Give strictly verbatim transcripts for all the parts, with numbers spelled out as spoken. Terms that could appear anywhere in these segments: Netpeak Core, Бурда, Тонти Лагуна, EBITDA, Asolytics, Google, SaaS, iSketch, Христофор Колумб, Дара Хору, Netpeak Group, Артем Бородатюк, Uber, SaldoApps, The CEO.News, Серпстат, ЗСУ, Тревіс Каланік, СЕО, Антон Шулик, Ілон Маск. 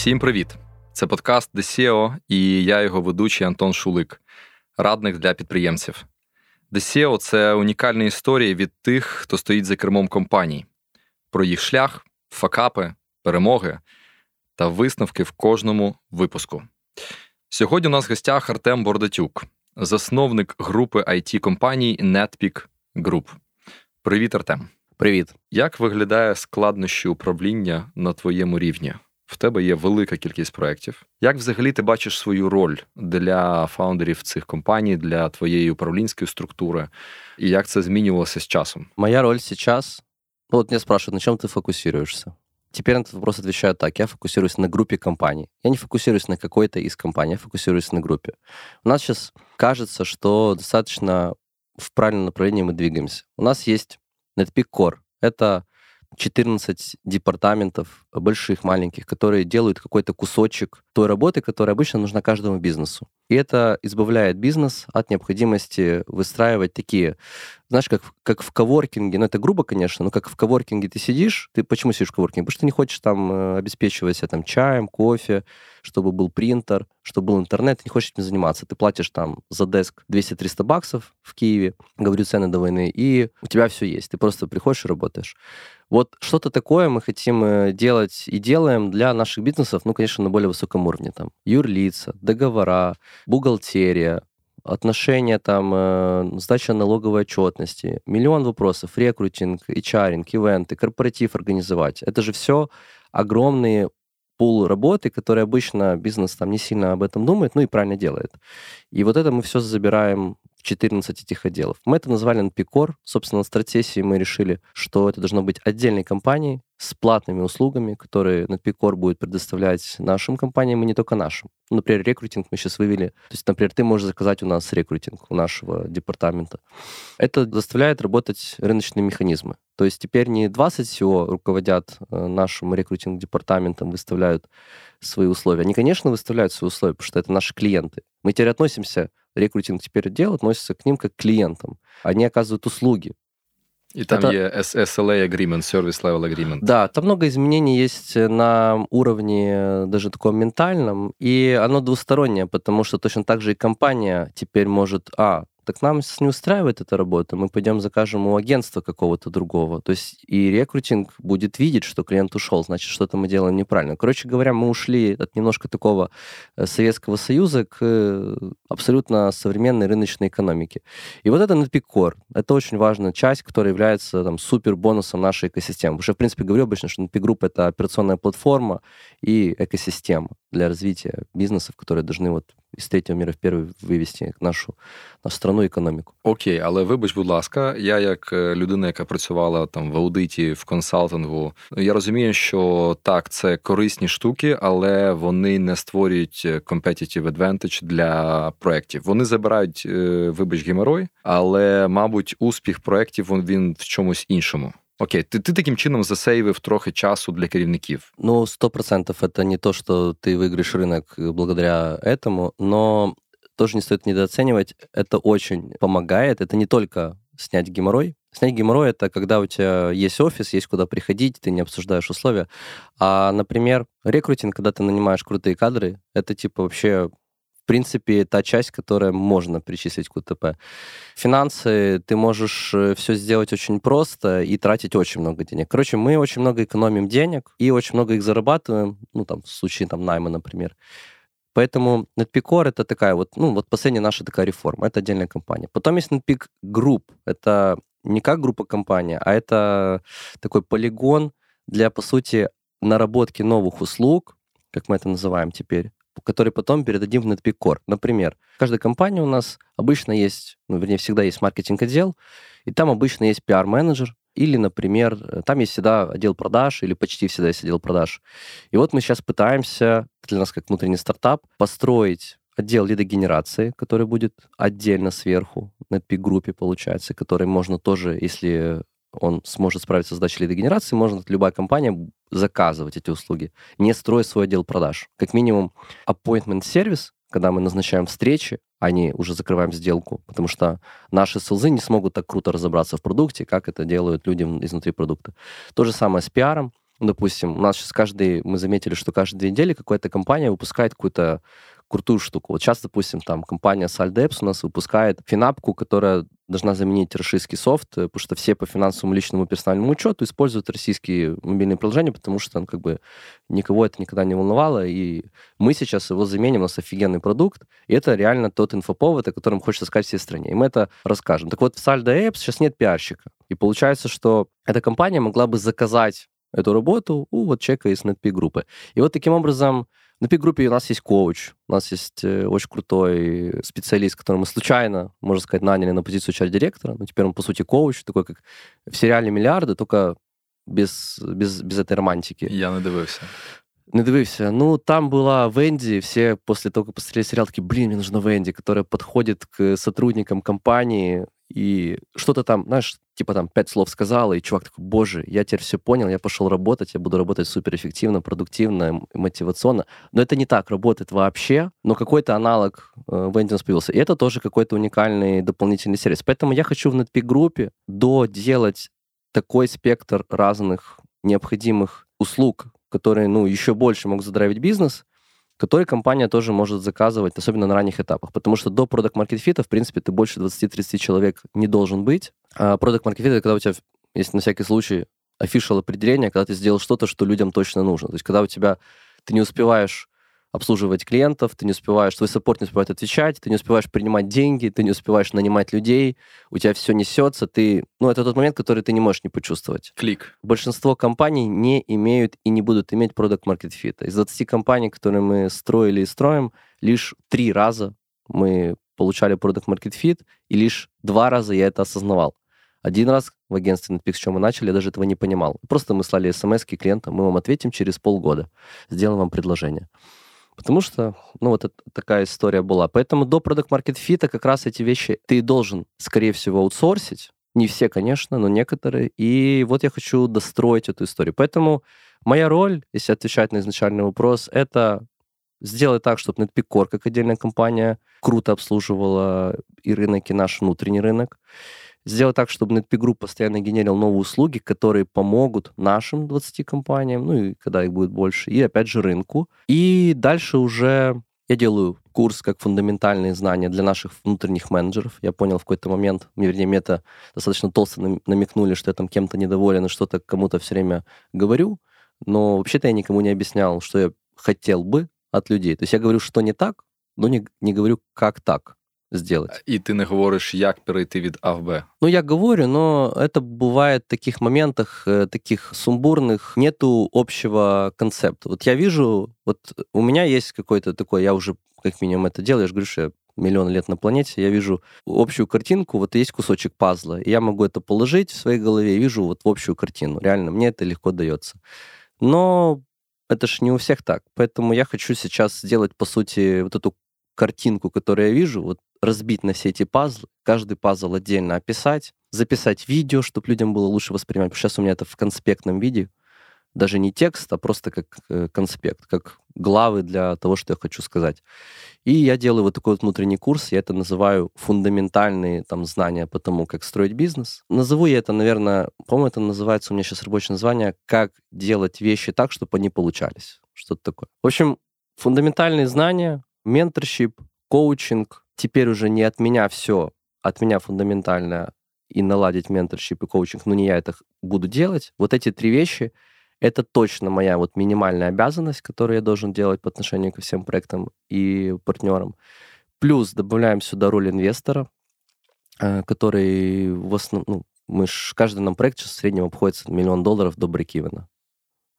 Всім привіт! Це подкаст «The сі і о» і я його ведучий Антон Шулик, радник для підприємців. «The сі і о» – це унікальні історії від тих, хто стоїть за кермом компаній. Про їх шлях, факапи, перемоги та висновки в кожному випуску. Сьогодні у нас в гостях Артем Бородатюк, засновник групи ай ті-компаній Netpeak Group. Привіт, Артем. Привіт. Як виглядає складнощі управління на твоєму рівні? В тебе є велика кількість проєктів. Як взагалі ти бачиш свою роль для фаундерів цих компаній, для твоєї управлінської структури? І як це змінювалося з часом? Моя роль сейчас... Ну вот меня спрашивают, на чем ты фокусируешься? Теперь на этот вопрос отвечаю так. Я фокусируюсь на группе компаний. Я не фокусируюсь на какой-то из компаний, я фокусируюсь на группе. У нас сейчас кажется, что достаточно в правильном направлении мы двигаемся. У нас есть Netpeak Core. Это четырнадцать департаментов, больших, маленьких, которые делают какой-то кусочек той работы, которая обычно нужна каждому бизнесу. И это избавляет бизнес от необходимости выстраивать такие, знаешь, как, как в коворкинге, ну это грубо, конечно, но как в коворкинге ты сидишь, ты почему сидишь в коворкинге? Потому что ты не хочешь там обеспечивать себя там чаем, кофе, чтобы был принтер, чтобы был интернет, ты не хочешь этим заниматься. Ты платишь там за деск двести-триста баксов в Киеве, говорю цены до войны, и у тебя все есть, ты просто приходишь и работаешь. Вот что-то такое мы хотим делать и делаем для наших бизнесов, ну, конечно, на более высоком уровне. Там юрлица, договора, бухгалтерия, отношения, там, э, сдача налоговой отчетности, миллион вопросов, рекрутинг, эйч ар-инг, ивенты, корпоратив организовать. Это же все огромные пул работы, которые обычно бизнес там не сильно об этом думает, ну и правильно делает. И вот это мы все забираем в четырнадцать этих отделов. Мы это назвали Netpeak Core. Собственно, на стратсессии мы решили, что это должно быть отдельной компанией с платными услугами, которые Netpeak Core будет предоставлять нашим компаниям и не только нашим. Например, рекрутинг мы сейчас вывели. То есть, например, ты можешь заказать у нас рекрутинг, у нашего департамента. Это заставляет работать рыночные механизмы. То есть теперь не двадцать сі і о руководят нашим рекрутинг-департаментом, выставляют свои условия. Они, конечно, выставляют свои условия, потому что это наши клиенты. Мы теперь относимся, рекрутинг теперь отдел относится к ним как к клиентам. Они оказывают услуги. И там есть эс эл эй agreement, Service Level Agreement. Да, там много изменений есть на уровне даже таком ментальном, и оно двустороннее, потому что точно так же и компания теперь может, а, так нам не устраивает эта работа, мы пойдем закажем у агентства какого-то другого. То есть и рекрутинг будет видеть, что клиент ушел, значит, что-то мы делаем неправильно. Короче говоря, мы ушли от немножко такого Советского Союза к абсолютно современной рыночной экономике. И вот это Netpeak Core. Это очень важная часть, которая является там, супербонусом нашей экосистемы. Потому что я, в принципе, говорю обычно, что Netpeak Group — это операционная платформа и экосистема для развития бизнесов, которые должны вот із третього міра в перший вивести нашу, нашу страну, економіку. Окей, але вибач, будь ласка, я як людина, яка працювала там в аудиті, в консалтингу, я розумію, що так, це корисні штуки, але вони не створюють competitive advantage для проєктів. Вони забирають, вибач, геморой, але, мабуть, успіх проєктів, він, він в чомусь іншому. Окей, ты, ты таким чином засейвив трохи часу для керівників. Ну, сто процентов это не то, что ты выиграешь рынок благодаря этому, но тоже не стоит недооценивать, это очень помогает, это не только снять геморрой. Снять геморрой — это когда у тебя есть офис, есть куда приходить, ты не обсуждаешь условия. А, например, рекрутинг, когда ты нанимаешь крутые кадры, это типа вообще... В принципе, та часть, которая можно причислить к УТП. Финансы, ты можешь все сделать очень просто и тратить очень много денег. Короче, мы очень много экономим денег и очень много их зарабатываем, ну, там, в случае там, найма, например. Поэтому Netpeak Core — это такая вот, ну, вот последняя наша такая реформа, это отдельная компания. Потом есть Netpeak Group, это не как группа компаний, а это такой полигон для, по сути, наработки новых услуг, как мы это называем теперь, который потом передадим в Netpeak Core. Например, в каждой компании у нас обычно есть, ну, вернее, всегда есть маркетинг-отдел, и там обычно есть пиар-менеджер, или, например, там есть всегда отдел продаж, или почти всегда есть отдел продаж. И вот мы сейчас пытаемся, для нас как внутренний стартап, построить отдел лидогенерации, который будет отдельно сверху, в Netpeak Group, получается, который можно тоже, если... он сможет справиться с задачей лидогенерации, может любая компания заказывать эти услуги, не строя свой отдел продаж. Как минимум, appointment-сервис, когда мы назначаем встречи, а не уже закрываем сделку, потому что наши селзы не смогут так круто разобраться в продукте, как это делают люди изнутри продукта. То же самое с пиаром. допустим, у нас сейчас каждый, мы заметили, что каждые две недели какая-то компания выпускает какую-то крутую штуку. Вот сейчас, допустим, там компания SaldoApps у нас выпускает финапку, которая должна заменить российский софт, потому что все по финансовому, личному, персональному учету используют российские мобильные приложения, потому что он, как бы, никого это никогда не волновало, и мы сейчас его заменим, у нас офигенный продукт, и это реально тот инфоповод, о котором хочется сказать всей стране, и мы это расскажем. Так вот, в SaldoApps сейчас нет пиарщика, и получается, что эта компания могла бы заказать эту работу у вот человека из Netpeak Group. И вот таким образом в Netpeak Group у нас есть коуч, у нас есть очень крутой специалист, которого мы случайно, можно сказать, наняли на позицию эйч ар-директора, но теперь он, по сути, коуч, такой как в сериале «Миллиарды», только без, без, без этой романтики. Я надивився. Надивився. Ну, там была Венди, все после того, как посмотрели сериал, такие, блин, мне нужна Венди, которая подходит к сотрудникам компании и что-то там, знаешь, типа там пять слов сказала, и чувак такой, боже, я теперь все понял, я пошел работать, я буду работать суперэффективно, продуктивно, мотивационно. Но это не так работает вообще, но какой-то аналог э, Венди у нас появился. И это тоже какой-то уникальный дополнительный сервис. Поэтому я хочу в Netpeak Group доделать такой спектр разных необходимых услуг, которые, ну, еще больше могут задравить бизнес, которые компания тоже может заказывать, особенно на ранних этапах. Потому что до продакт-маркет-фита, в принципе, ты больше двадцати-тридцати человек не должен быть. А продакт-маркет-фит — это когда у тебя, есть на всякий случай, офишал определение, когда ты сделал что-то, что людям точно нужно. То есть когда у тебя ты не успеваешь обслуживать клиентов, ты не успеваешь, твой саппорт не успевает отвечать, ты не успеваешь принимать деньги, ты не успеваешь нанимать людей, у тебя все несется, ты... Ну, это тот момент, который ты не можешь не почувствовать. Клик. Большинство компаний не имеют и не будут иметь продакт-маркет-фита. Из двадцати компаний, которые мы строили и строим, лишь три раза мы получали продакт-маркет-фит, и лишь два раза я это осознавал. Один раз в агентстве Netpeak, с чего мы начали, я даже этого не понимал. Просто мы слали смс-ки клиентам, мы вам ответим через полгода, сделаем вам предложение. Потому что, ну, вот это, такая история была. Поэтому до продакт-маркет-фита как раз эти вещи ты должен, скорее всего, аутсорсить. Не все, конечно, но некоторые. И вот я хочу достроить эту историю. Поэтому моя роль, если отвечать на изначальный вопрос, это сделать так, чтобы Netpeak Core, как отдельная компания, круто обслуживала и рынок, и наш внутренний рынок. Сделать так, чтобы Netpeak Group постоянно генерил новые услуги, которые помогут нашим двадцати компаниям, ну и когда их будет больше, и опять же рынку. И дальше уже я делаю курс как фундаментальные знания для наших внутренних менеджеров. Я понял в какой-то момент, вернее, мне это достаточно толсто намекнули, что я там кем-то недоволен и что-то кому-то все время говорю, но вообще-то я никому не объяснял, что я хотел бы от людей. То есть я говорю, что не так, но не, не говорю, как так сделать. І ти не говориш, як перейти від А в Б? Ну, я говорю, но это бывает в таких моментах, таких сумбурных, нету общего концепта. Вот я вижу, вот у меня есть какой-то такой, я уже как минимум это делаю, я же говорю, что я миллион лет на планете, я вижу общую картинку, вот есть кусочек пазла, и я могу это положить в своей голове, и вижу вот общую картину. Реально, мне это легко дается. Но это ж не у всех так. Поэтому я хочу сейчас сделать, по сути, вот эту картинку, которую я вижу, вот разбить на все эти пазлы, каждый пазл отдельно описать, записать видео, чтобы людям было лучше воспринимать. Сейчас у меня это в конспектном виде, даже не текст, а просто как конспект, как главы для того, что я хочу сказать. И я делаю вот такой вот внутренний курс, я это называю фундаментальные там знания по тому, как строить бизнес. Назову я это, наверное, по-моему, это называется, у меня сейчас рабочее название, как делать вещи так, чтобы они получались. Что-то такое. В общем, фундаментальные знания, менторшип, коучинг. Теперь уже не от меня все, от меня фундаментально и наладить менторшип и коучинг, но не я это буду делать. Вот эти три вещи — это точно моя вот минимальная обязанность, которую я должен делать по отношению ко всем проектам и партнерам. Плюс добавляем сюда роль инвестора, который в основном... Ну, мы ж, каждый нам проект сейчас в среднем обходится миллион долларов до брейк-ивена.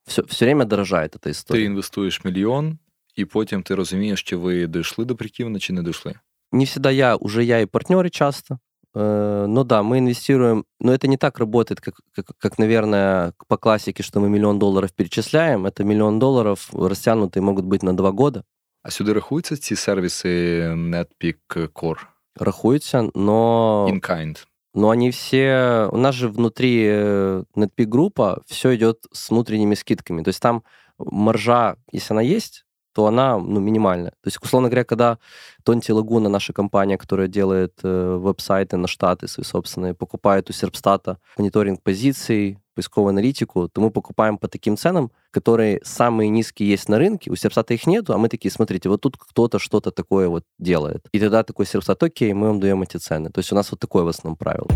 Все, все время дорожает эта история. Ты инвестуешь миллион, и потом ты разумеешь, чи вы дошли до брейк-ивена, чи не дошли. Не всегда я, уже я и партнеры часто. Но да, мы инвестируем, но это не так работает, как, как, как, наверное, по классике, что мы миллион долларов перечисляем. Это миллион долларов растянутые могут быть на два года. А сюди рахуються ці сервисы Netpeak Core? Рахуються, но... In kind. Но они все... У нас же внутри Netpeak Group все идет с внутренними скидками. То есть там маржа, если она есть, то она, ну, минимальная. То есть, условно говоря, когда Тонти Лагуна, наша компания, которая делает э, веб-сайты на штаты свои собственные, покупает у Серпстата мониторинг позиций, поисковую аналитику, то мы покупаем по таким ценам, которые самые низкие есть на рынке, у сервсата их нету, а мы такие, смотрите, вот тут кто-то что-то такое вот делает. И тогда такой сервсат, окей, мы вам даем эти цены. То есть у нас вот такое в основном правило.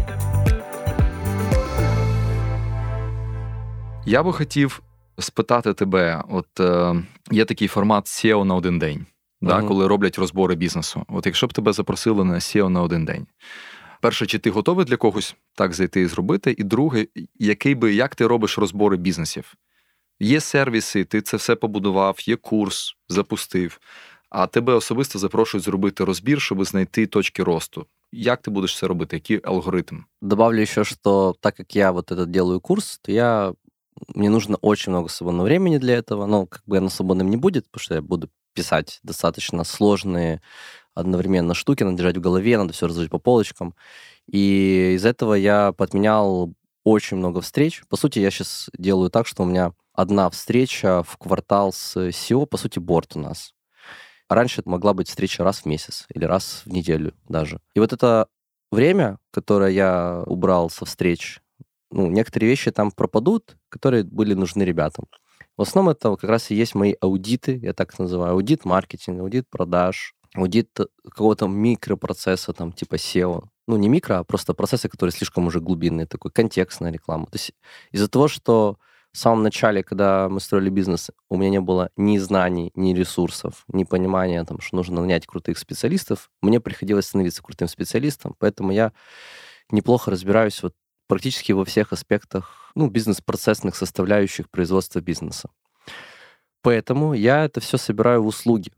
Я би хотів спитати тебе, от е, є такий формат сео на один день, да, uh-huh. коли роблять розбори бізнесу. От якщо б тебе запросили на сео на один день, перше, чи ти готовий для когось так зайти і зробити? І друге, який би, як ти робиш розбори бізнесів? Є сервіси, ти це все побудував, є курс, запустив, а тебе особисто запрошують зробити розбір, щоб знайти точки росту. Як ти будеш це робити? Який алгоритм? Добавлю ще, що так як я вот этот делаю курс, то я... Мне нужно очень много свободного времени для этого, но как бы оно свободным не будет, потому что я буду писать достаточно сложные одновременно штуки, надо держать в голове, надо все разложить по полочкам. И из этого я подменял очень много встреч. По сути, я сейчас делаю так, что у меня одна встреча в квартал с сео, по сути, борт у нас. Раньше это могла быть встреча раз в месяц или раз в неделю даже. И вот это время, которое я убрал со встреч, ну, некоторые вещи там пропадут, которые были нужны ребятам. В основном это как раз и есть мои аудиты, я так называю, аудит маркетинга, аудит продаж, аудит какого-то микропроцесса, там, типа сео. Ну, не микро, а просто процессы, которые слишком уже глубинные, такой контекстная реклама. То есть из-за того, что в самом начале, когда мы строили бизнес, у меня не было ни знаний, ни ресурсов, ни понимания, там, что нужно нанять крутых специалистов, мне приходилось становиться крутым специалистом, поэтому я неплохо разбираюсь вот практически во всех аспектах, ну, бизнес-процессных составляющих производства бизнеса. Поэтому я это все собираю в услуги,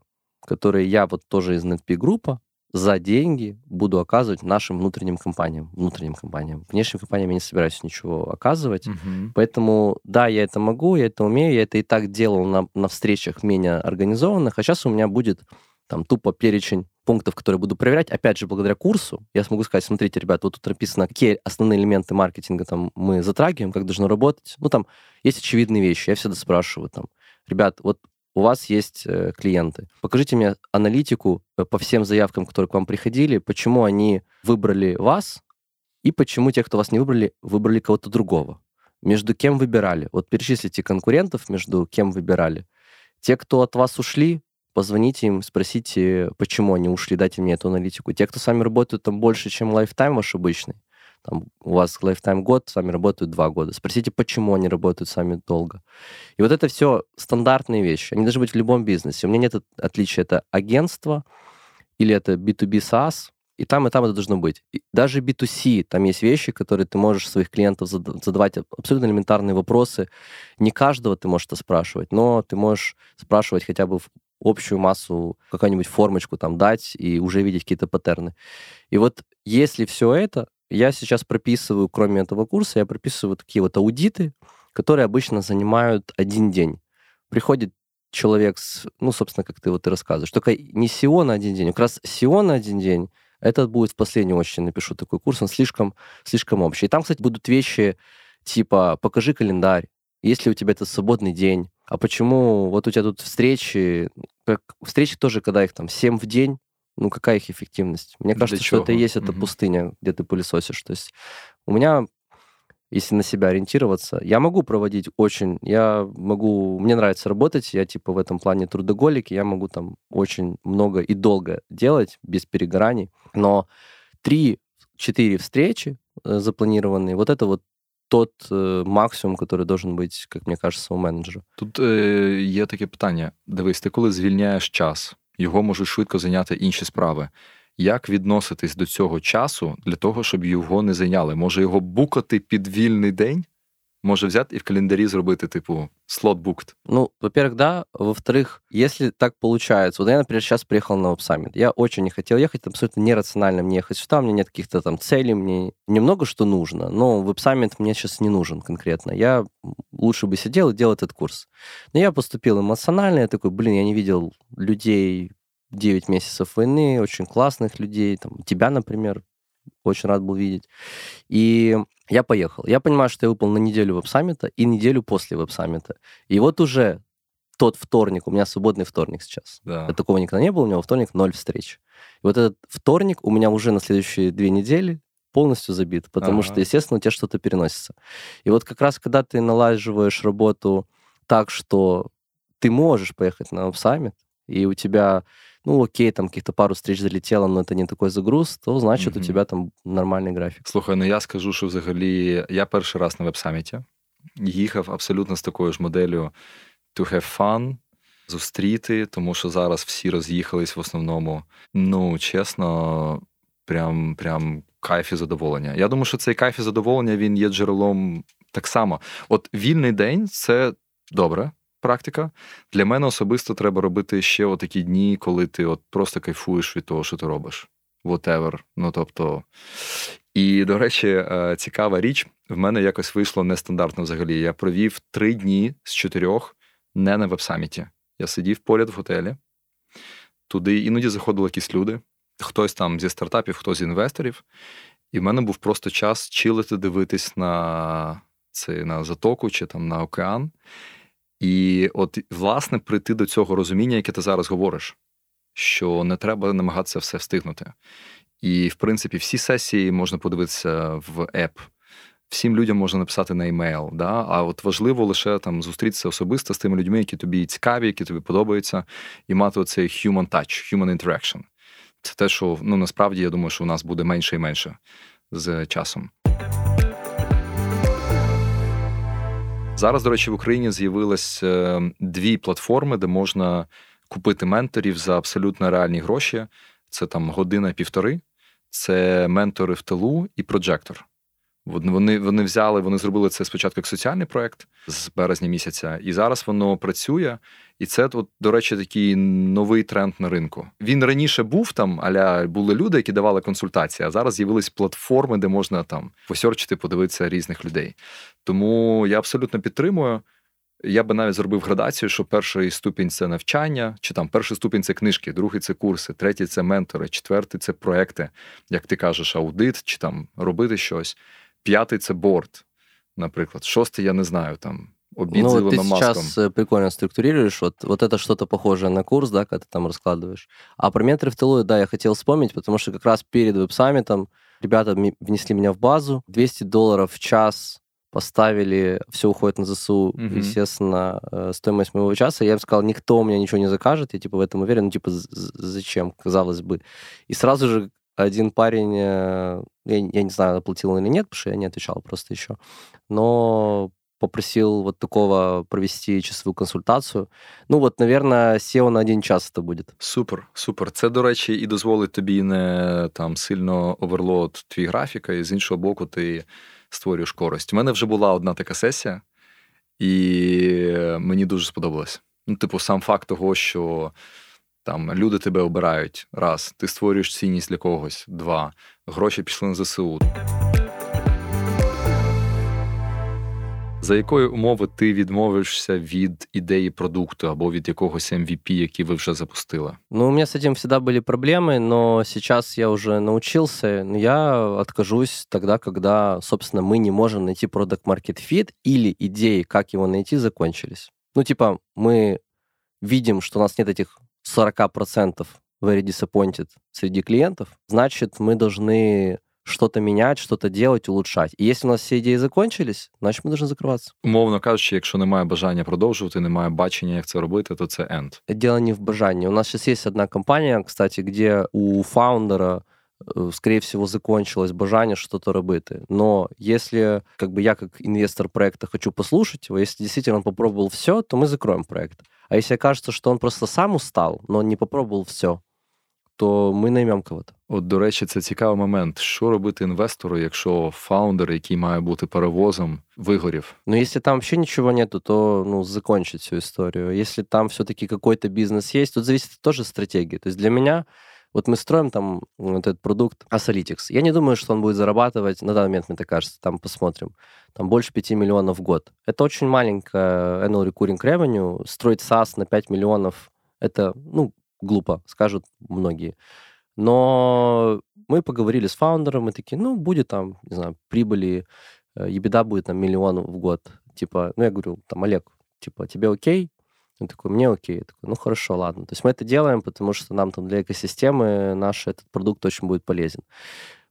которые я вот тоже из Netpeak Group за деньги буду оказывать нашим внутренним компаниям. Внутренним компаниям. Внешним компаниям я не собираюсь ничего оказывать. Угу. Поэтому, да, я это могу, я это умею, я это и так делал на, на встречах менее организованных, а сейчас у меня будет там тупо перечень пунктов, которые буду проверять. Опять же, благодаря курсу я смогу сказать, смотрите, ребята, вот тут написано, какие основные элементы маркетинга там мы затрагиваем, как должно работать. Ну, там есть очевидные вещи. Я всегда спрашиваю там, ребят, вот у вас есть э, клиенты. Покажите мне аналитику по всем заявкам, которые к вам приходили, почему они выбрали вас и почему те, кто вас не выбрали, выбрали кого-то другого. Между кем выбирали? Вот перечислите конкурентов, между кем выбирали. Те, кто от вас ушли, позвоните им, спросите, почему они ушли, дайте мне эту аналитику. Те, кто с вами работают там больше, чем лайфтайм ваш обычный, там у вас лайфтайм год, с вами работают два года, спросите, почему они работают с вами долго. И вот это все стандартные вещи, они должны быть в любом бизнесе. У меня нет отличия, это агентство или это би ту би SaaS, и там, и там это должно быть. И даже би ту си, там есть вещи, которые ты можешь своих клиентов задавать абсолютно элементарные вопросы. Не каждого ты можешь это спрашивать, но ты можешь спрашивать хотя бы в общую массу, какую-нибудь формочку там дать и уже видеть какие-то паттерны. И вот если все это, я сейчас прописываю, кроме этого курса, я прописываю такие вот аудиты, которые обычно занимают один день. Приходит человек, с, ну, собственно, как ты вот и рассказываешь, только не сео на один день, как раз сео на один день, это будет в последнюю очередь, напишу такой курс, он слишком, слишком общий. И там, кстати, будут вещи типа «покажи календарь», если у тебя это свободный день, а почему вот у тебя тут встречи, как, встречи тоже, когда их там семь в день, ну какая их эффективность? Мне кажется, для что чего? Это и есть эта угу. пустыня, где ты пылесосишь. То есть у меня, если на себя ориентироваться, я могу проводить очень, я могу, мне нравится работать, я типа в этом плане трудоголик, я могу там очень много и долго делать, без перегораний, но три-четыре встречи запланированные, вот это вот тот е, максимум, який должен бути, як мені кажеться, у менеджера. Тут е, є таке питання. Дивись, ти коли звільняєш час, його можуть швидко зайняти інші справи. Як відноситись до цього часу для того, щоб його не зайняли? Може його букати під вільний день? Може взяти і в календарі зробити, типу, слот-букт? Ну, во-первых, да. Во-вторых, если так получается... Вот я, например, сейчас приехал на веб-саммит. Я очень не хотел ехать, абсолютно нерационально мне ехать сюда, у меня нет каких-то там целей, мне немного что нужно, но веб-саммит мне сейчас не нужен конкретно. Я лучше бы сидел и делал этот курс. Но я поступил эмоционально, я такой, блин, я не видел людей девять месяцев войны, очень классных людей, там, тебя, например, очень рад был видеть. И я поехал. Я понимаю, что я выпал на неделю веб-саммита и неделю после веб-саммита. И вот уже тот вторник, у меня свободный вторник сейчас. Да. Такого никогда не было, у меня во вторник ноль встреч. И вот этот вторник у меня уже на следующие две недели полностью забит, потому ага. что, естественно, у тебя что-то переносится. И вот как раз, когда ты налаживаешь работу так, что ты можешь поехать на апсаммит, и у тебя, ну, окей, там каких-то пару встреч залетело, но это не такой загруз, то, значит, угу. у тебя там нормальний графік. Слухай, ну я скажу, що взагалі я перший раз на веб-саміті їхав абсолютно з такою ж моделлю to have fun, зустріти, тому що зараз всі роз'їхались в основному. Ну, чесно, прям, прям кайф і задоволення. Я думаю, що цей кайф і задоволення, він є джерелом так само. От вільний день – це добре. Практика. Для мене особисто треба робити ще отакі дні, коли ти от просто кайфуєш від того, що ти робиш. Whatever. Ну, тобто... І, до речі, цікава річ. В мене якось вийшло нестандартно взагалі. Я провів три дні з чотирьох не на веб-саміті. Я сидів поряд в готелі. Туди іноді заходили якісь люди. Хтось там зі стартапів, хтось з інвесторів. І в мене був просто час чилити, дивитись на, це, на затоку чи там на океан. І от, власне, прийти до цього розуміння, яке ти зараз говориш, що не треба намагатися все встигнути. І, в принципі, всі сесії можна подивитися в еп, всім людям можна написати на емейл, да? А от важливо лише там зустрітися особисто з тими людьми, які тобі цікаві, які тобі подобаються, і мати оцей human touch, human interaction. Це те, що, ну, насправді, я думаю, що у нас буде менше і менше з часом. Зараз, до речі, в Україні з'явилось дві платформи, де можна купити менторів за абсолютно реальні гроші. Це там година-півтори. Це ментори в тилу і проджектор. Вони, вони взяли, вони зробили це спочатку як соціальний проект з березня місяця, і зараз воно працює. І це, от, до речі, такий новий тренд на ринку. Він раніше був там, а-ля були люди, які давали консультації, а зараз з'явились платформи, де можна там посерчити, подивитися різних людей. Тому я абсолютно підтримую. Я би навіть зробив градацію, що перший ступінь – це навчання, чи там перший ступінь – це книжки, другий – це курси, третій – це ментори, четвертий – це проекти, як ти кажеш, аудит, чи там робити щось. П'ятий – це борд, наприклад. Шостий – я не знаю, там, обід ну, з Ілоном Маском. Ну, ты сейчас прикольно структурируешь. Вот, вот это что-то похожее на курс, да, когда ты там раскладываешь. А про менторы в тылу, да, я хотел вспомнить, потому что как раз перед веб-саммитом ребята внесли меня в базу. двести долларов в час поставили, все уходит на ЗСУ, угу. естественно, стоимость моего часа. Я им сказал, никто у меня ничего не закажет, я типа в этом уверен. Ну, типа, зачем, казалось бы. И сразу же один парень, я, я не знаю, оплатил он или нет, потому что я не отвечал просто еще, но попросил вот такого провести часовую консультацію. Ну, от, наверное, сео на один час це буде. Супер, супер. Це, до речі, і дозволить тобі не там сильно оверлоад твій графіка, і з іншого боку ти створюєш користь. У мене вже була одна така сесія, і мені дуже сподобалось. Ну, типу, сам факт того, що там люди тебе обирають. Раз, ти створюєш цінність для когось. Два, гроші пішли на ЗСУ. За якої умови ти відмовишся від ідеї продукту або від якогось эм ви пи, який ви вже запустили? Ну, у меня с этим всегда были проблемы, но сейчас я уже научился. Я откажусь тогда, когда, собственно, мы не можем найти product market fit или идеи, как его найти, закончились. Ну, типа, мы видим, что у нас нет этих сорок процентов very disappointed среди клиентов, значит, мы должны что-то менять, что-то делать, улучшать. І якщо у нас всі ідеї закончились, значить ми повинні закриватися. Умовно кажучи, якщо немає бажання продовжувати, немає бачення, як це робити, то це end. Діло не в бажанні. У нас зараз є одна компанія, кстати, де у фаундера, скорее всего, закончилось бажання что-то робити. Но если как бы, я как инвестор проекта хочу послушать его, если действительно он попробовал все, то мы закроем проект. А если окажется, что он просто сам устал, но он не попробовал все, то ми наймемо кого-то. От, до речі, це цікавий момент. Що робити інвестору, якщо фаундер, який має бути паровозом, вигорів? Ну, якщо там взагалі нічого нету, то, ну, закончить цю історію. Якщо там все-таки якийсь бізнес є, тут зависить теж стратегія. Тобто для мене, вот мы строим там вот этот продукт Asolytics. Я не думаю, что он будет зарабатывать, на данный момент, мне так кажется, там посмотрим, там больше пять миллионов в год. Это очень маленькая annual recurring revenue. Строить SaaS на пять миллионов, это, ну, глупо, скажут многие. Но мы поговорили с фаундером, мы такие, ну, будет там, не знаю, прибыли, EBITDA будет там миллион в год. Типа, ну, я говорю, там, Олег, типа, тебе окей? Он такой, мне окей. Я такой, ну, хорошо, ладно. То есть мы это делаем, потому что нам там для экосистемы наш этот продукт очень будет полезен.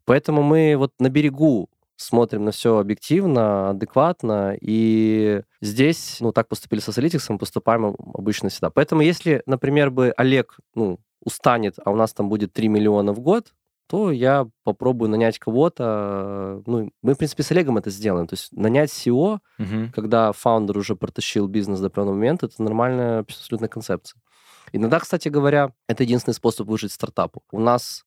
Поэтому мы вот на берегу смотрим на все объективно, адекватно, и здесь, ну, так поступили с Asolytics, мы поступаем обычно всегда. Поэтому если, например, бы Олег, ну, устанет, а у нас там будет три миллиона в год, то я попробую нанять кого-то. Ну, мы, в принципе, с Олегом это сделаем. То есть нанять си и о, угу. когда фаундер уже протащил бизнес до определенного момента, это нормальная абсолютная концепция. Иногда, кстати говоря, это единственный способ выжить стартапу. У нас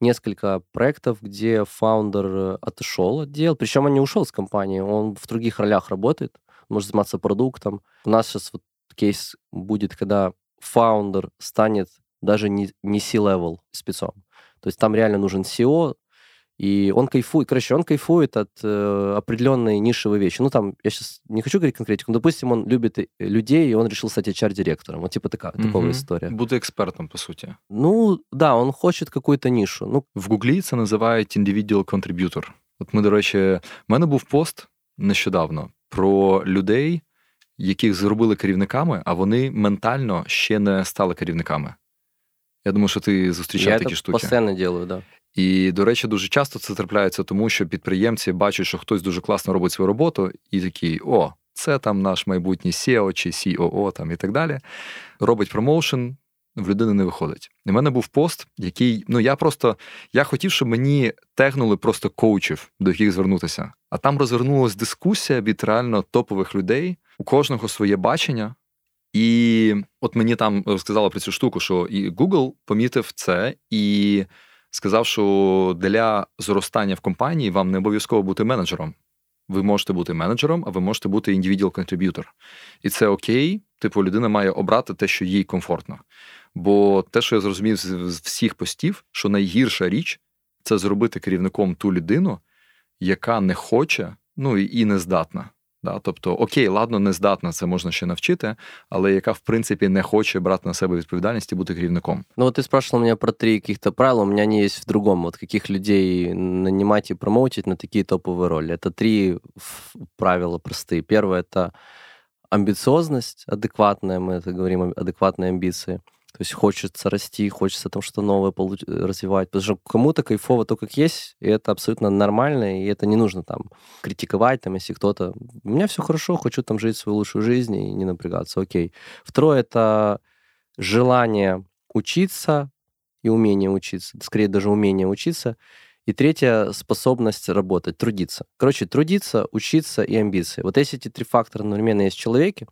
несколько проектов, где фаундер отошел от дел, причем он не ушел с компании, он в других ролях работает, может заниматься продуктом. У нас сейчас вот кейс будет, когда фаундер станет даже не, не C-level спецом. То есть там реально нужен си и о, и он кайфует, короче, он кайфует от э, определенной нишевой вещи. Ну, там, я сейчас не хочу говорить конкретику, но, допустим, он любит людей, и он решил стать эйч ар-директором. Вот типа такая, mm-hmm. такая история. Будто экспертом, по сути. Ну, да, он хочет какую-то нишу. Ну, в Гуглі це називають individual contributor. От ми, до речі, в мене був пост нещодавно про людей, яких зробили керівниками, а вони ментально ще не стали керівниками. Я думаю, що ти зустрічав я такі штуки. Я це постійно делаю, да. І, до речі, дуже часто це трапляється тому, що підприємці бачать, що хтось дуже класно робить свою роботу, і такий, о, це там наш майбутній сі і о чи сі о о там, і так далі. Робить промоушен, в людини не виходить. І в мене був пост, який, ну, я просто, я хотів, щоб мені тегнули просто коучів, до яких звернутися. А там розвернулася дискусія від реально топових людей, у кожного своє бачення. І от мені там розказали про цю штуку, що і Google помітив це, і сказав, що для зростання в компанії вам не обов'язково бути менеджером. Ви можете бути менеджером, а ви можете бути individual contributor. І це окей, типу людина має обрати те, що їй комфортно. Бо те, що я зрозумів з всіх постів, що найгірша річ – це зробити керівником ту людину, яка не хоче, ну і не здатна. Да, тобто, окей, ладно, не здатна, це можна ще навчити, але яка, в принципі, не хоче брати на себе відповідальність і бути керівником. Ну, вот ты спрашивал меня про три каких-то правила, у меня они есть в другом. Вот каких людей нанимать и промоутить на такие топовые роли. Это три правила простые. Первое – это амбициозность адекватная, мы это говорим, адекватные амбиции. То есть хочется расти, хочется там что-то новое получ... развивать. Потому что кому-то кайфово то, как есть, и это абсолютно нормально, и это не нужно там критиковать, там, если кто-то... У меня все хорошо, хочу там жить свою лучшую жизнь и не напрягаться, окей. Второе — это желание учиться и умение учиться, скорее даже умение учиться. И третье — способность работать, трудиться. Короче, трудиться, учиться и амбиции. Вот если эти три фактора одновременно есть в человеке,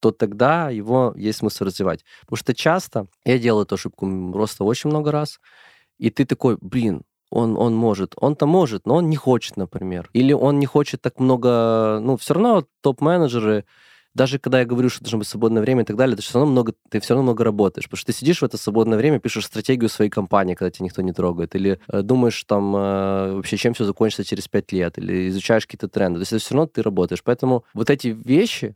то тогда его есть смысл развивать. Потому что часто я делаю эту ошибку просто очень много раз, и ты такой, блин, он, он может, он-то может, но он не хочет, например. Или он не хочет так много... Ну, все равно топ-менеджеры, даже когда я говорю, что должно быть свободное время и так далее, ты все равно много, ты все равно много работаешь, потому что ты сидишь в это свободное время, пишешь стратегию своей компании, когда тебя никто не трогает, или э, думаешь, там, э, вообще, чем все закончится через пять лет, или изучаешь какие-то тренды. То есть это все равно ты работаешь. Поэтому вот эти вещи...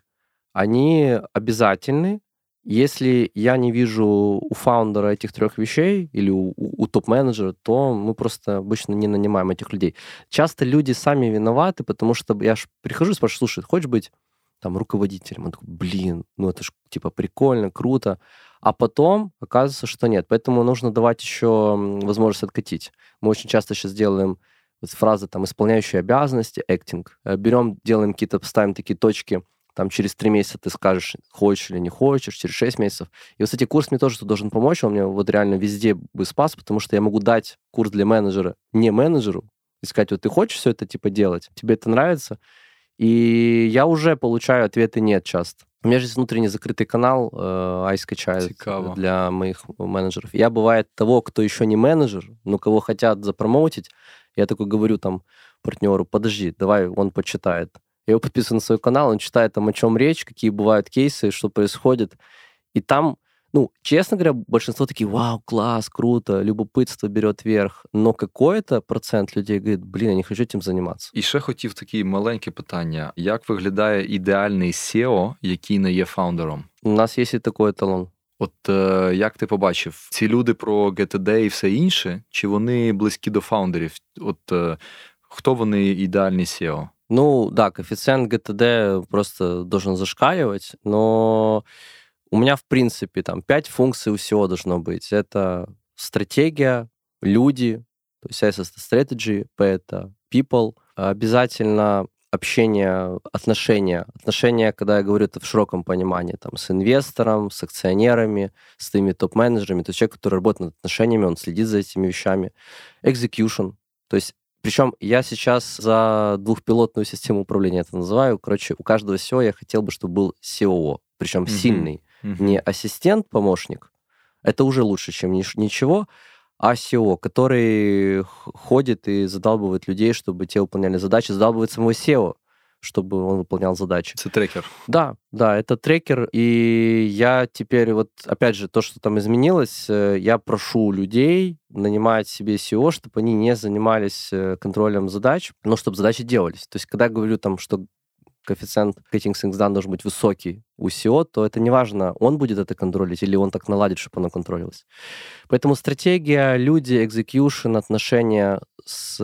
они обязательны. Если я не вижу у фаундера этих трех вещей или у, у, у топ-менеджера, то мы просто обычно не нанимаем этих людей. Часто люди сами виноваты, потому что я ж прихожу и спрашиваю, слушай, хочешь быть там руководителем? Он такой, блин, ну это ж типа прикольно, круто. А потом оказывается, что нет. Поэтому нужно давать еще возможность откатить. Мы очень часто сейчас делаем вот фразы там «исполняющие обязанности», «acting». Берем, делаем какие-то, ставим такие точки, там через три месяца ты скажешь, хочешь или не хочешь, через шесть месяцев. И, кстати, курс мне тоже должен помочь, он мне вот реально везде бы спас, потому что я могу дать курс для менеджера не менеджеру, и сказать, вот ты хочешь все это типа делать, тебе это нравится, и я уже получаю ответы «нет» часто. У меня же есть внутренний закрытый канал iSketch для моих менеджеров. Я, бывает, того, кто еще не менеджер, но кого хотят запромоутить, я такой говорю там партнеру, подожди, давай, он почитает. Я его подписываю на свой канал, он читает там, о чем речь, какие бывают кейсы, что происходит. И там, ну, честно говоря, большинство такие, вау, класс, круто, любопытство берет верх. Но какой-то процент людей говорит, блин, я не хочу этим заниматься. І ще хотів такі маленькі питання. Як виглядає ідеальний сі і о, який не є фаундером? У нас є і такий еталон. От е, як ти побачив, ці люди про джі ти ді і все інше, чи вони близькі до фаундерів? От е, хто вони ідеальний сі і о? Ну, да, коэффициент джи ти ди просто должен зашкаливать, но у меня, в принципе, там пять функций у сі і о должно быть. Это стратегия, люди, То есть эс — это strategy, пи — это people. Обязательно общение, отношения. Отношения, когда я говорю, это в широком понимании, там, с инвестором, с акционерами, с твоими топ-менеджерами. То есть человек, который работает над отношениями, он следит за этими вещами. Execution. То есть, причем я сейчас за двухпилотную систему управления это называю. Короче, у каждого си и о я хотел бы, чтобы был си и о, причем mm-hmm. сильный. Mm-hmm. Не ассистент, помощник. Это уже лучше, чем ничего. А си и о, который ходит и задалбывает людей, чтобы те выполняли задачи, задалбывает самого си и о, чтобы он выполнял задачи. Это трекер. Да, да, это трекер. И я теперь вот, опять же, то, что там изменилось, я прошу людей нанимать себе си и о, чтобы они не занимались контролем задач, но чтобы задачи делались. То есть, когда я говорю там, что коэффициент getting things done должен быть высокий у си и о, то это неважно, он будет это контролить или он так наладит, чтобы оно контролилось. Поэтому стратегия, люди, execution, отношения с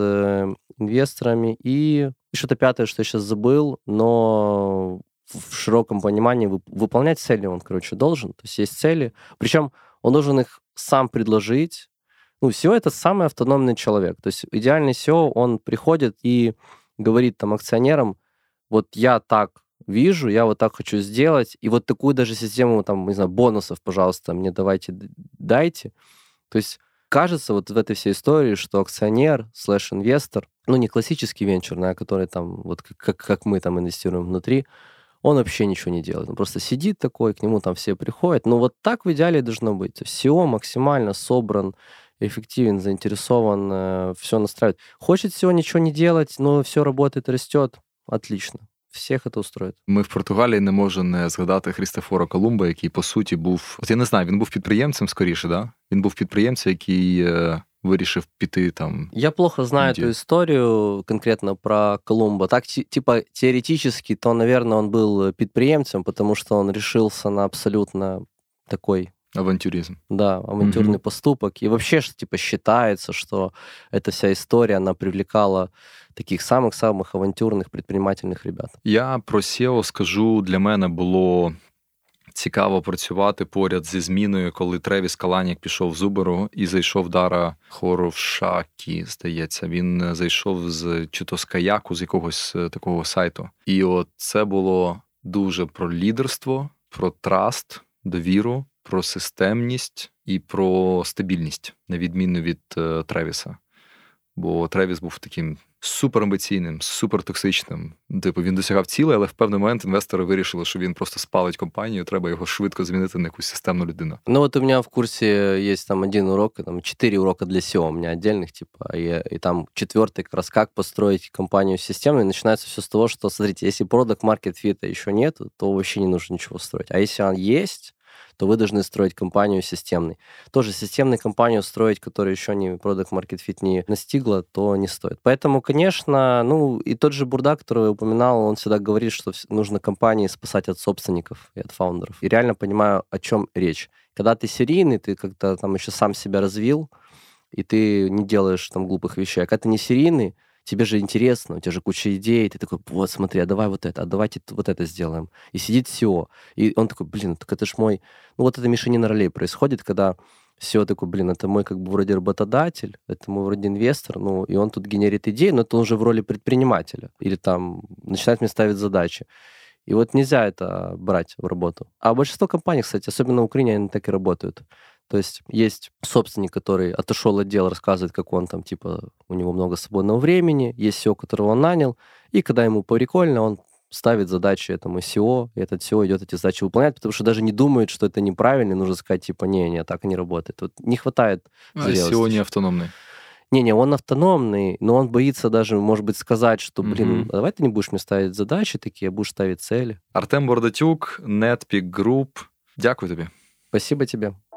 инвесторами и что-то пятое, что я сейчас забыл, но в широком понимании выполнять цели он, короче, должен. То есть есть цели, причем он должен их сам предложить. Ну, си и о — это самый автономный человек. То есть идеальный си и о, он приходит и говорит там акционерам: вот я так вижу, я вот так хочу сделать, и вот такую даже систему, там, не знаю, бонусов, пожалуйста, мне давайте, дайте. То есть кажется вот в этой всей истории, что акционер слэш инвестор, ну, не классический венчурный, а который там, вот как, как мы там инвестируем внутри, он вообще ничего не делает. Он просто сидит такой, к нему там все приходят. Ну, вот так в идеале должно быть. си и о максимально собран, эффективен, заинтересован, все настраивает. Хочет си и о ничего не делать, но все работает, растет. Отлично. Всіх це устроїть. Ми в Португалії не можемо не згадати Христофора Колумба, який, по суті, був... От я не знаю, він був підприємцем, скоріше, да? Він був підприємцем, який е, вирішив піти там... Я плохо знаю ту історію конкретно про Колумба. Так, типа, теоретически, то, наверное, он был підприємцем, потому что он решился на абсолютно такой... Авантюризм. Да, авантюрный угу. поступок. И вообще, что, типа, считается, что эта вся история, она привлекала таких самих-самих авантюрних предпринимательних ребят. Я про сі і о скажу, для мене було цікаво працювати поряд зі зміною, коли Тревіс Каланік пішов з Uber і зайшов Дара Хору в Шакі, здається. Він зайшов з, чи то з Каяку, з якогось такого сайту. І от це було дуже про лідерство, про траст, довіру, про системність і про стабільність, на відміну від е, Тревіса. Бо Тревіс був таким суперамбіційним, супертоксичним. Типу, він досягав цілей, але в певний момент інвестори вирішили, що він просто спалить компанію, треба його швидко змінити на якусь системну людину. Ну, от у мене в курсі є там один урок, там чотири уроки для сі і о у мене віддільних, типа, і, і там четвертый как раз, как построить компанию системно. И начинается все с того, что, смотрите, если product market fit еще нет, то вообще не нужно ничего строить. А если он есть, то вы должны строить компанию системной. Тоже системную компанию строить, которая еще не Product Market Fit не настигла, то не стоит. Поэтому, конечно, ну, и тот же Бурда, которого я упоминал, он всегда говорит, что нужно компании спасать от собственников и от фаундеров. И реально понимаю, о чем речь. Когда ты серийный, ты как-то там еще сам себя развил, и ты не делаешь там глупых вещей. А когда ты не серийный, тебе же интересно, у тебя же куча идей, ты такой: вот смотри, а давай вот это, а давайте вот это сделаем. И сидит сі і о, и он такой: блин, так это ж мой... Ну вот это мешанина ролей происходит, когда сі і о такой: блин, это мой как бы вроде работодатель, это мой вроде инвестор, ну и он тут генерит идеи, но это он уже в роли предпринимателя. Или там начинает мне ставить задачи. И вот нельзя это брать в работу. А большинство компаний, кстати, особенно в Украине, они так и работают. То есть есть собственник, который отошел от дела, рассказывает, как он там, типа, у него много свободного времени, есть сі і о, которого он нанял, и когда ему прикольно, он ставит задачи этому сі і о, и этот сі і о идет эти задачи выполнять, потому что даже не думает, что это неправильно, нужно сказать, типа, не-не, так не работает. Вот не хватает зрелости. А сі і о не автономный? Не-не, он автономный, но он боится даже, может быть, сказать, что, блин, mm-hmm. давай ты не будешь мне ставить задачи такие, будешь ставить цели. Артем Бородатюк, Netpeak Group. Дякую тебе. Спасибо тебе.